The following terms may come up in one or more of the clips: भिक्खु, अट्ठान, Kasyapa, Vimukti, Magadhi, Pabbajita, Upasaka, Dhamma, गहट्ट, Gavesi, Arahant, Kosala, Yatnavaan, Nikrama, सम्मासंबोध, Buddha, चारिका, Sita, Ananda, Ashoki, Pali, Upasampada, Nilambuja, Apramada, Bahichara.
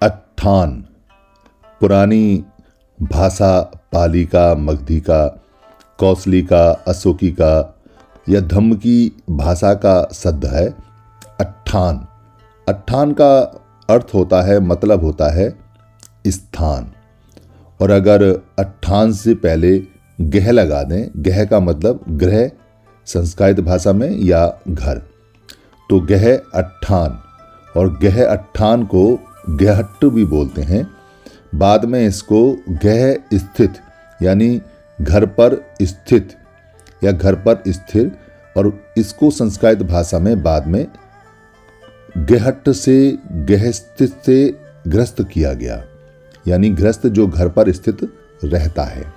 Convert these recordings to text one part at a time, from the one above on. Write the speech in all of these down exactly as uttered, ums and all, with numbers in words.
अट्ठान पुरानी भाषा पाली का, मगधी का, कौसली का, अशोकी का या धम्म की भाषा का शब्द है अट्ठान। अट्ठान का अर्थ होता है, मतलब होता है स्थान। और अगर अट्ठान से पहले गह लगा दें, गह का मतलब ग्रह संस्कृत भाषा में, या घर, तो गह अट्ठान। और गह अट्ठान को गहट्ट भी बोलते हैं। बाद में इसको गह स्थित यानी घर पर स्थित या घर पर स्थिर, और इसको संस्कृत भाषा में बाद में गहट्ट से गहस्थित से ग्रस्त किया गया, यानी गृहस्थ जो घर पर स्थित रहता है।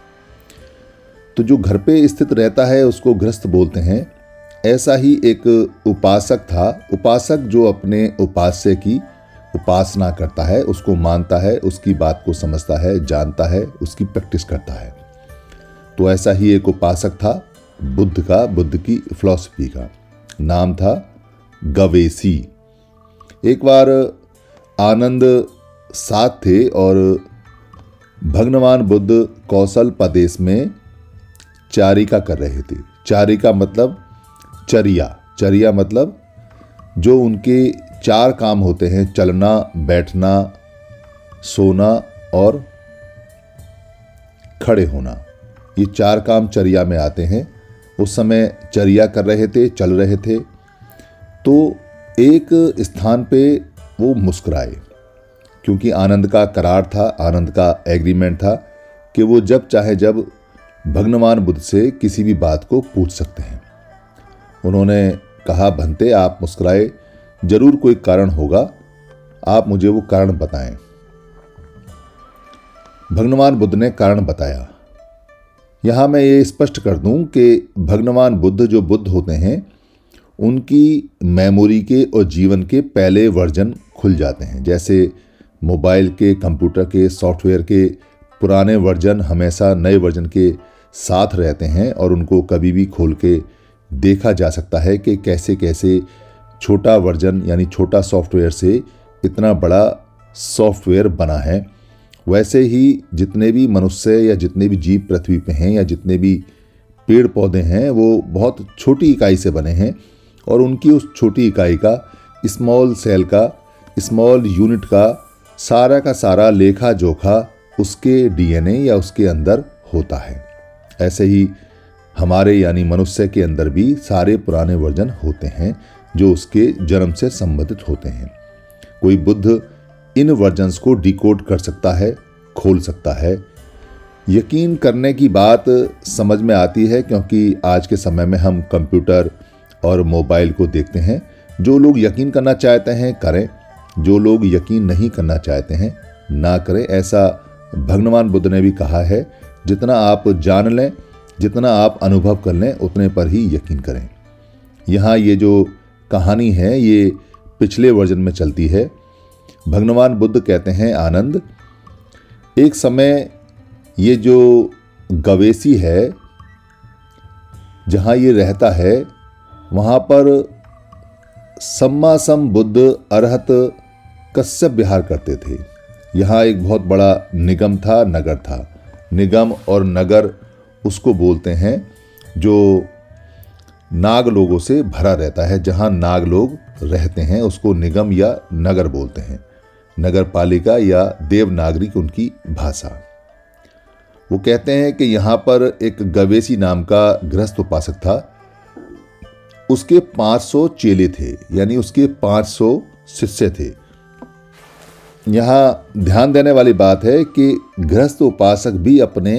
तो जो घर पे स्थित रहता है उसको गृहस्थ बोलते हैं। ऐसा ही एक उपासक था। उपासक जो अपने उपास्य की उपासना करता है, उसको मानता है, उसकी बात को समझता है, जानता है, उसकी प्रैक्टिस करता है। तो ऐसा ही एक उपासक था बुद्ध का, बुद्ध की फिलॉसफी का। नाम था गवेसी। एक बार आनंद साथ थे और भगवान बुद्ध कौसल प्रदेश में चारिका कर रहे थे। चारिका मतलब चरिया, चरिया मतलब जो उनके चार काम होते हैं, चलना, बैठना, सोना और खड़े होना। ये चार काम चरिया में आते हैं। उस समय चरिया कर रहे थे, चल रहे थे। तो एक स्थान पे वो मुस्कुराए, क्योंकि आनंद का करार था, आनंद का एग्रीमेंट था कि वो जब चाहे जब भगवान बुद्ध से किसी भी बात को पूछ सकते हैं। उन्होंने कहा, भंते आप मुस्कुराए, जरूर कोई कारण होगा, आप मुझे वो कारण बताएं। भगवान बुद्ध ने कारण बताया। यहाँ मैं ये स्पष्ट कर दूं कि भगवान बुद्ध जो बुद्ध होते हैं उनकी मेमोरी के और जीवन के पहले वर्जन खुल जाते हैं। जैसे मोबाइल के, कंप्यूटर के, सॉफ्टवेयर के पुराने वर्जन हमेशा नए वर्जन के साथ रहते हैं और उनको कभी भी खोल के देखा जा सकता है कि कैसे कैसे छोटा वर्जन यानी छोटा सॉफ्टवेयर से इतना बड़ा सॉफ्टवेयर बना है। वैसे ही जितने भी मनुष्य या जितने भी जीव पृथ्वी पे हैं या जितने भी पेड़ पौधे हैं वो बहुत छोटी इकाई से बने हैं, और उनकी उस छोटी इकाई का, स्मॉल सेल का, स्मॉल यूनिट का सारा का सारा लेखा जोखा उसके डीएनए या उसके अंदर होता है। ऐसे ही हमारे यानी मनुष्य के अंदर भी सारे पुराने वर्जन होते हैं जो उसके जन्म से संबंधित होते हैं। कोई बुद्ध इन वर्जन्स को डिकोड कर सकता है, खोल सकता है। यकीन करने की बात समझ में आती है, क्योंकि आज के समय में हम कंप्यूटर और मोबाइल को देखते हैं। जो लोग यकीन करना चाहते हैं करें, जो लोग यकीन नहीं करना चाहते हैं ना करें। ऐसा भगवान बुद्ध ने भी कहा है, जितना आप जान लें, जितना आप अनुभव कर लें, उतने पर ही यकीन करें। यहाँ ये जो कहानी है ये पिछले वर्जन में चलती है। भगवान बुद्ध कहते हैं, आनंद, एक समय ये जो गवेसी है, जहाँ ये रहता है, वहाँ पर सम्मासंबोध अरहत कश्यप विहार करते थे। यहाँ एक बहुत बड़ा निगम था, नगर था। निगम और नगर उसको बोलते हैं जो नाग लोगों से भरा रहता है, जहाँ नाग लोग रहते हैं उसको निगम या नगर बोलते हैं। नगर पालिका या देवनागरिक उनकी भाषा। वो कहते हैं कि यहाँ पर एक गवेसी नाम का गृहस्थ उपासक था। उसके पाँच सौ चेले थे, यानी उसके पाँच सौ शिष्य थे। यहाँ ध्यान देने वाली बात है कि गृहस्थ उपासक भी अपने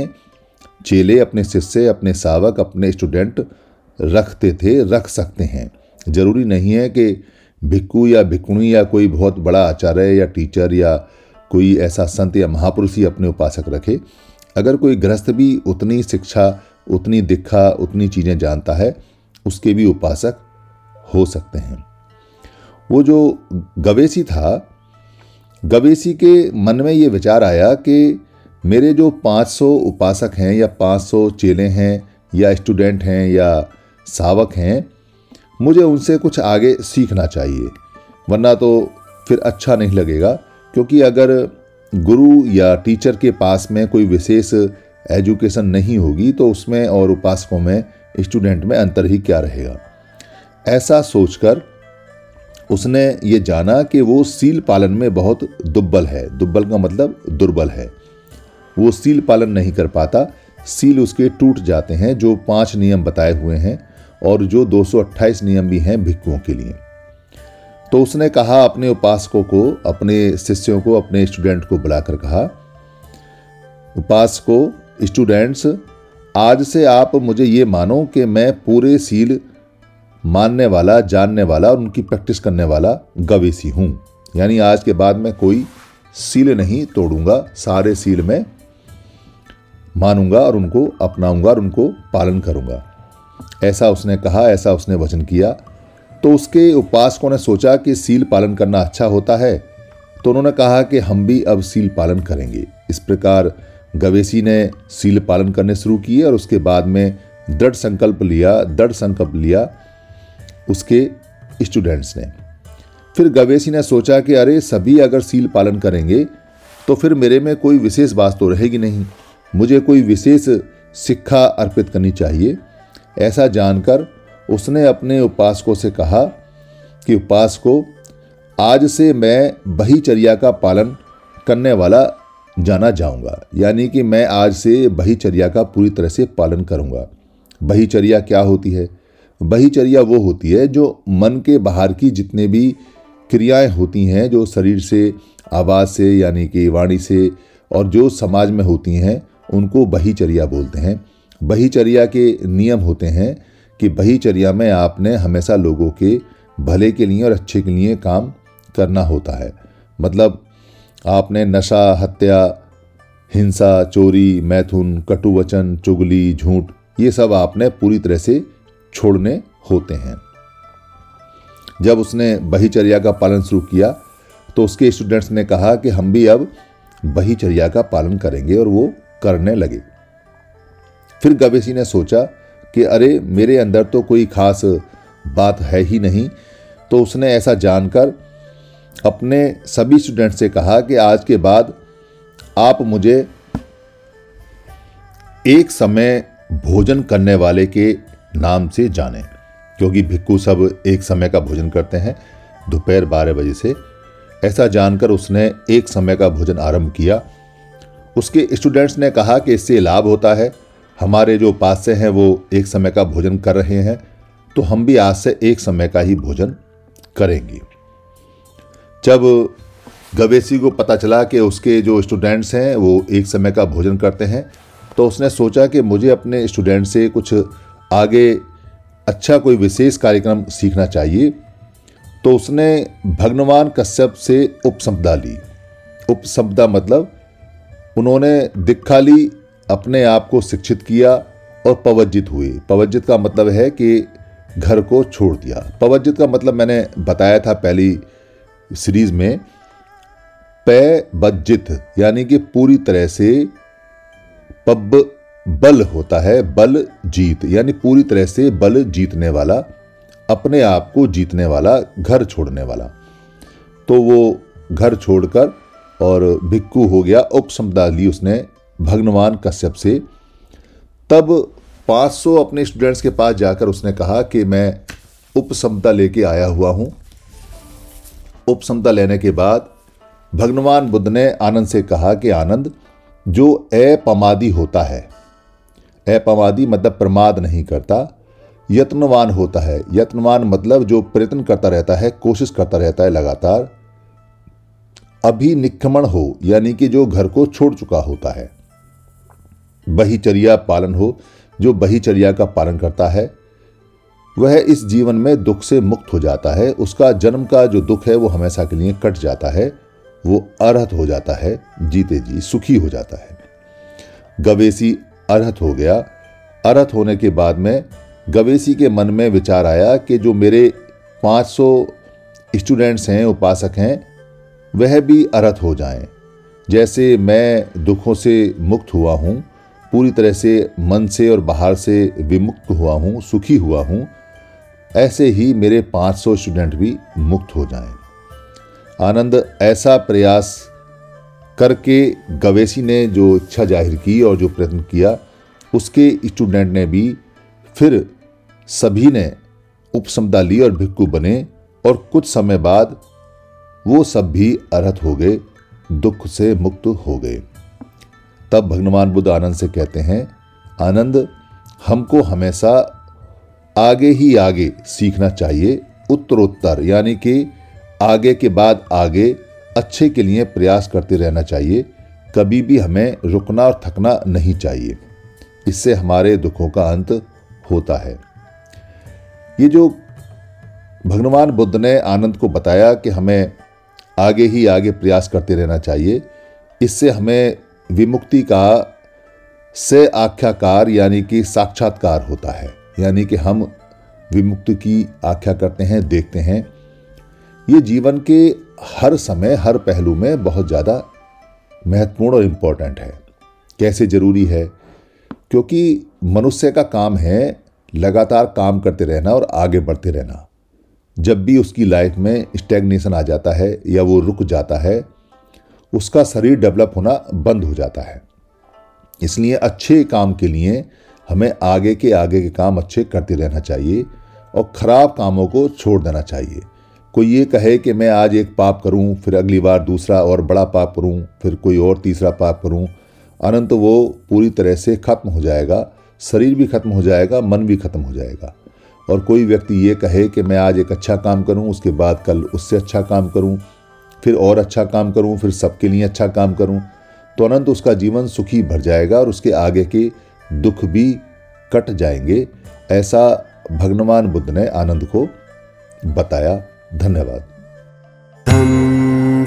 चेले, अपने शिष्य, अपने सावक, अपने स्टूडेंट रखते थे, रख सकते हैं। जरूरी नहीं है कि भिक्खु या भिक्खुणी या कोई बहुत बड़ा आचार्य या टीचर या कोई ऐसा संत या महापुरुष ही अपने उपासक रखे। अगर कोई गृहस्थ भी उतनी शिक्षा, उतनी दीक्षा, उतनी चीज़ें जानता है, उसके भी उपासक हो सकते हैं। वो जो गवेसी था, गवेसी के मन में ये विचार आया कि मेरे जो पाँच सौ उपासक हैं या पाँच सौ चेले हैं या स्टूडेंट हैं या सावक हैं, मुझे उनसे कुछ आगे सीखना चाहिए, वरना तो फिर अच्छा नहीं लगेगा। क्योंकि अगर गुरु या टीचर के पास में कोई विशेष एजुकेशन नहीं होगी तो उसमें और उपासकों में, स्टूडेंट में अंतर ही क्या रहेगा। ऐसा सोचकर उसने ये जाना कि वो सील पालन में बहुत दुब्बल है। दुब्बल का मतलब दुर्बल है। वो सील पालन नहीं कर पाता, सील उसके टूट जाते हैं जो पांच नियम बताए हुए हैं और जो दो सौ अट्ठाईस नियम भी हैं भिक्षुओं के लिए। तो उसने कहा अपने उपासकों को, अपने शिष्यों को, अपने स्टूडेंट को बुलाकर कहा, उपासकों, स्टूडेंट्स, आज से आप मुझे ये मानो कि मैं पूरे सील मानने वाला, जानने वाला और उनकी प्रैक्टिस करने वाला गवेसी हूँ। यानी आज के बाद मैं कोई सील नहीं तोड़ूंगा, सारे सील में मानूंगा और उनको अपनाऊंगा और उनको पालन करूंगा। ऐसा उसने कहा, ऐसा उसने वचन किया। तो उसके उपासकों ने सोचा कि सील पालन करना अच्छा होता है, तो उन्होंने कहा कि हम भी अब सील पालन करेंगे। इस प्रकार गवेसी ने सील पालन करने शुरू किए और उसके बाद में दृढ़ संकल्प लिया, दृढ़ संकल्प लिया उसके स्टूडेंट्स ने। फिर गवेसी ने सोचा कि अरे सभी अगर सील पालन करेंगे तो फिर मेरे में कोई विशेष बात तो रहेगी नहीं, मुझे कोई विशेष शिक्षा अर्पित करनी चाहिए। ऐसा जानकर उसने अपने उपासकों से कहा कि उपासकों, आज से मैं बहिचर्या का पालन करने वाला जाना जाऊंगा। यानी कि मैं आज से बहिचर्या का पूरी तरह से पालन करूंगा। बहिचर्या क्या होती है? बहिचर्या वो होती है जो मन के बाहर की जितने भी क्रियाएं होती हैं, जो शरीर से, आवाज़ से यानी कि वाणी से, और जो समाज में होती हैं, उनको बहिचर्या बोलते हैं। बहिचर्या के नियम होते हैं कि बहिचर्या में आपने हमेशा लोगों के भले के लिए और अच्छे के लिए काम करना होता है। मतलब आपने नशा, हत्या, हिंसा, चोरी, मैथुन, कटुवचन, चुगली, झूठ, ये सब आपने पूरी तरह से छोड़ने होते हैं। जब उसने बहिचर्या का पालन शुरू किया तो उसके स्टूडेंट्स ने कहा कि हम भी अब बहिचर्या का पालन करेंगे, और वो करने लगे। फिर गवेसी ने सोचा कि अरे मेरे अंदर तो कोई खास बात है ही नहीं। तो उसने ऐसा जानकर अपने सभी स्टूडेंट्स से कहा कि आज के बाद आप मुझे एक समय भोजन करने वाले के नाम से जाने, क्योंकि भिक्खु सब एक समय का भोजन करते हैं दोपहर बारह बजे से। ऐसा जानकर उसने एक समय का भोजन आरंभ किया। उसके स्टूडेंट्स ने कहा कि इससे लाभ होता है, हमारे जो उपास्य हैं वो एक समय का भोजन कर रहे हैं, तो हम भी आज से एक समय का ही भोजन करेंगे। जब गवेसी को पता चला कि उसके जो स्टूडेंट्स हैं वो एक समय का भोजन करते हैं, तो उसने सोचा कि मुझे अपने स्टूडेंट से कुछ आगे अच्छा कोई विशेष कार्यक्रम सीखना चाहिए। तो उसने भगवान कश्यप से उपसंपदा ली। उपसंपदा मतलब उन्होंने दीक्षा ली, अपने आप को शिक्षित किया और पवज्जित हुए। पवज्जित का मतलब है कि घर को छोड़ दिया। पवज्जित का मतलब मैंने बताया था पहली सीरीज में, पैबज्जित यानी कि पूरी तरह से पब बल होता है, बल जीत, यानी पूरी तरह से बल जीतने वाला, अपने आप को जीतने वाला, घर छोड़ने वाला। तो वो घर छोड़कर और भिक्खु हो गया। उपसंपदा ली उसने भगवान कश्यप से। तब पाँच सौ अपने स्टूडेंट्स के पास जाकर उसने कहा कि मैं उपसंपदा लेके आया हुआ हूँ। उपसंपदा लेने के बाद भगवान बुद्ध ने आनंद से कहा कि आनंद, जो अपमादी होता है, अपमादी मतलब प्रमाद नहीं करता, यत्नवान होता है, यत्नवान मतलब जो प्रयत्न करता रहता है, कोशिश करता रहता है लगातार, अभी निक्रमण हो यानी कि जो घर को छोड़ चुका होता है, बहिचर्या पालन हो, जो बहिचर्या का पालन करता है, वह इस जीवन में दुख से मुक्त हो जाता है। उसका जन्म का जो दुख है वो हमेशा के लिए कट जाता है, वो अरहत हो जाता है, जीते जी सुखी हो जाता है। गवेसी अरहत हो गया। अरहत होने के बाद में गवेसी के मन में विचार आया कि जो मेरे पाँच सौ स्टूडेंट्स हैं, उपासक हैं, वह भी अरहत हो जाएं। जैसे मैं दुखों से मुक्त हुआ हूँ, पूरी तरह से मन से और बाहर से विमुक्त हुआ हूँ, सुखी हुआ हूँ, ऐसे ही मेरे पाँच सौ स्टूडेंट भी मुक्त हो जाएं। आनंद ऐसा प्रयास करके गवेसी ने जो इच्छा जाहिर की और जो प्रयत्न किया, उसके स्टूडेंट ने भी फिर सभी ने उपसंपदा ली और भिक्खु बने, और कुछ समय बाद वो सब भी अरहत हो गए, दुख से मुक्त हो गए। तब भगवान बुद्ध आनंद से कहते हैं, आनंद, हमको हमेशा आगे ही आगे सीखना चाहिए, उत्तरोत्तर, यानी कि आगे के बाद आगे अच्छे के लिए प्रयास करते रहना चाहिए। कभी भी हमें रुकना और थकना नहीं चाहिए। इससे हमारे दुखों का अंत होता है। ये जो भगवान बुद्ध ने आनंद को बताया कि हमें आगे ही आगे प्रयास करते रहना चाहिए, इससे हमें विमुक्ति का से आख्याकार यानी कि साक्षात्कार होता है, यानी कि हम विमुक्ति की आख्या करते हैं, देखते हैं। ये जीवन के हर समय हर पहलू में बहुत ज़्यादा महत्वपूर्ण और इम्पॉर्टेंट है। कैसे ज़रूरी है? क्योंकि मनुष्य का काम है लगातार काम करते रहना और आगे बढ़ते रहना। जब भी उसकी लाइफ में स्टैग्नेशन आ जाता है या वो रुक जाता है, उसका शरीर डेवलप होना बंद हो जाता है। इसलिए अच्छे काम के लिए हमें आगे के आगे के काम अच्छे करते रहना चाहिए और ख़राब कामों को छोड़ देना चाहिए। कोई ये कहे कि मैं आज एक पाप करूं, फिर अगली बार दूसरा और बड़ा पाप करूं, फिर कोई और तीसरा पाप करूं, अनंत वो पूरी तरह से खत्म हो जाएगा, शरीर भी खत्म हो जाएगा, मन भी खत्म हो जाएगा। और कोई व्यक्ति ये कहे कि मैं आज एक अच्छा काम करूं, उसके बाद कल उससे अच्छा काम करूं, फिर और अच्छा काम करूं, फिर सबके लिए अच्छा काम करूं, तो अनंत उसका जीवन सुखी भर जाएगा और उसके आगे के दुख भी कट जाएंगे। ऐसा भगवान बुद्ध ने आनंद को बताया। धन्यवाद। साधु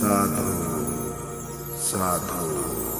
साधु साधु।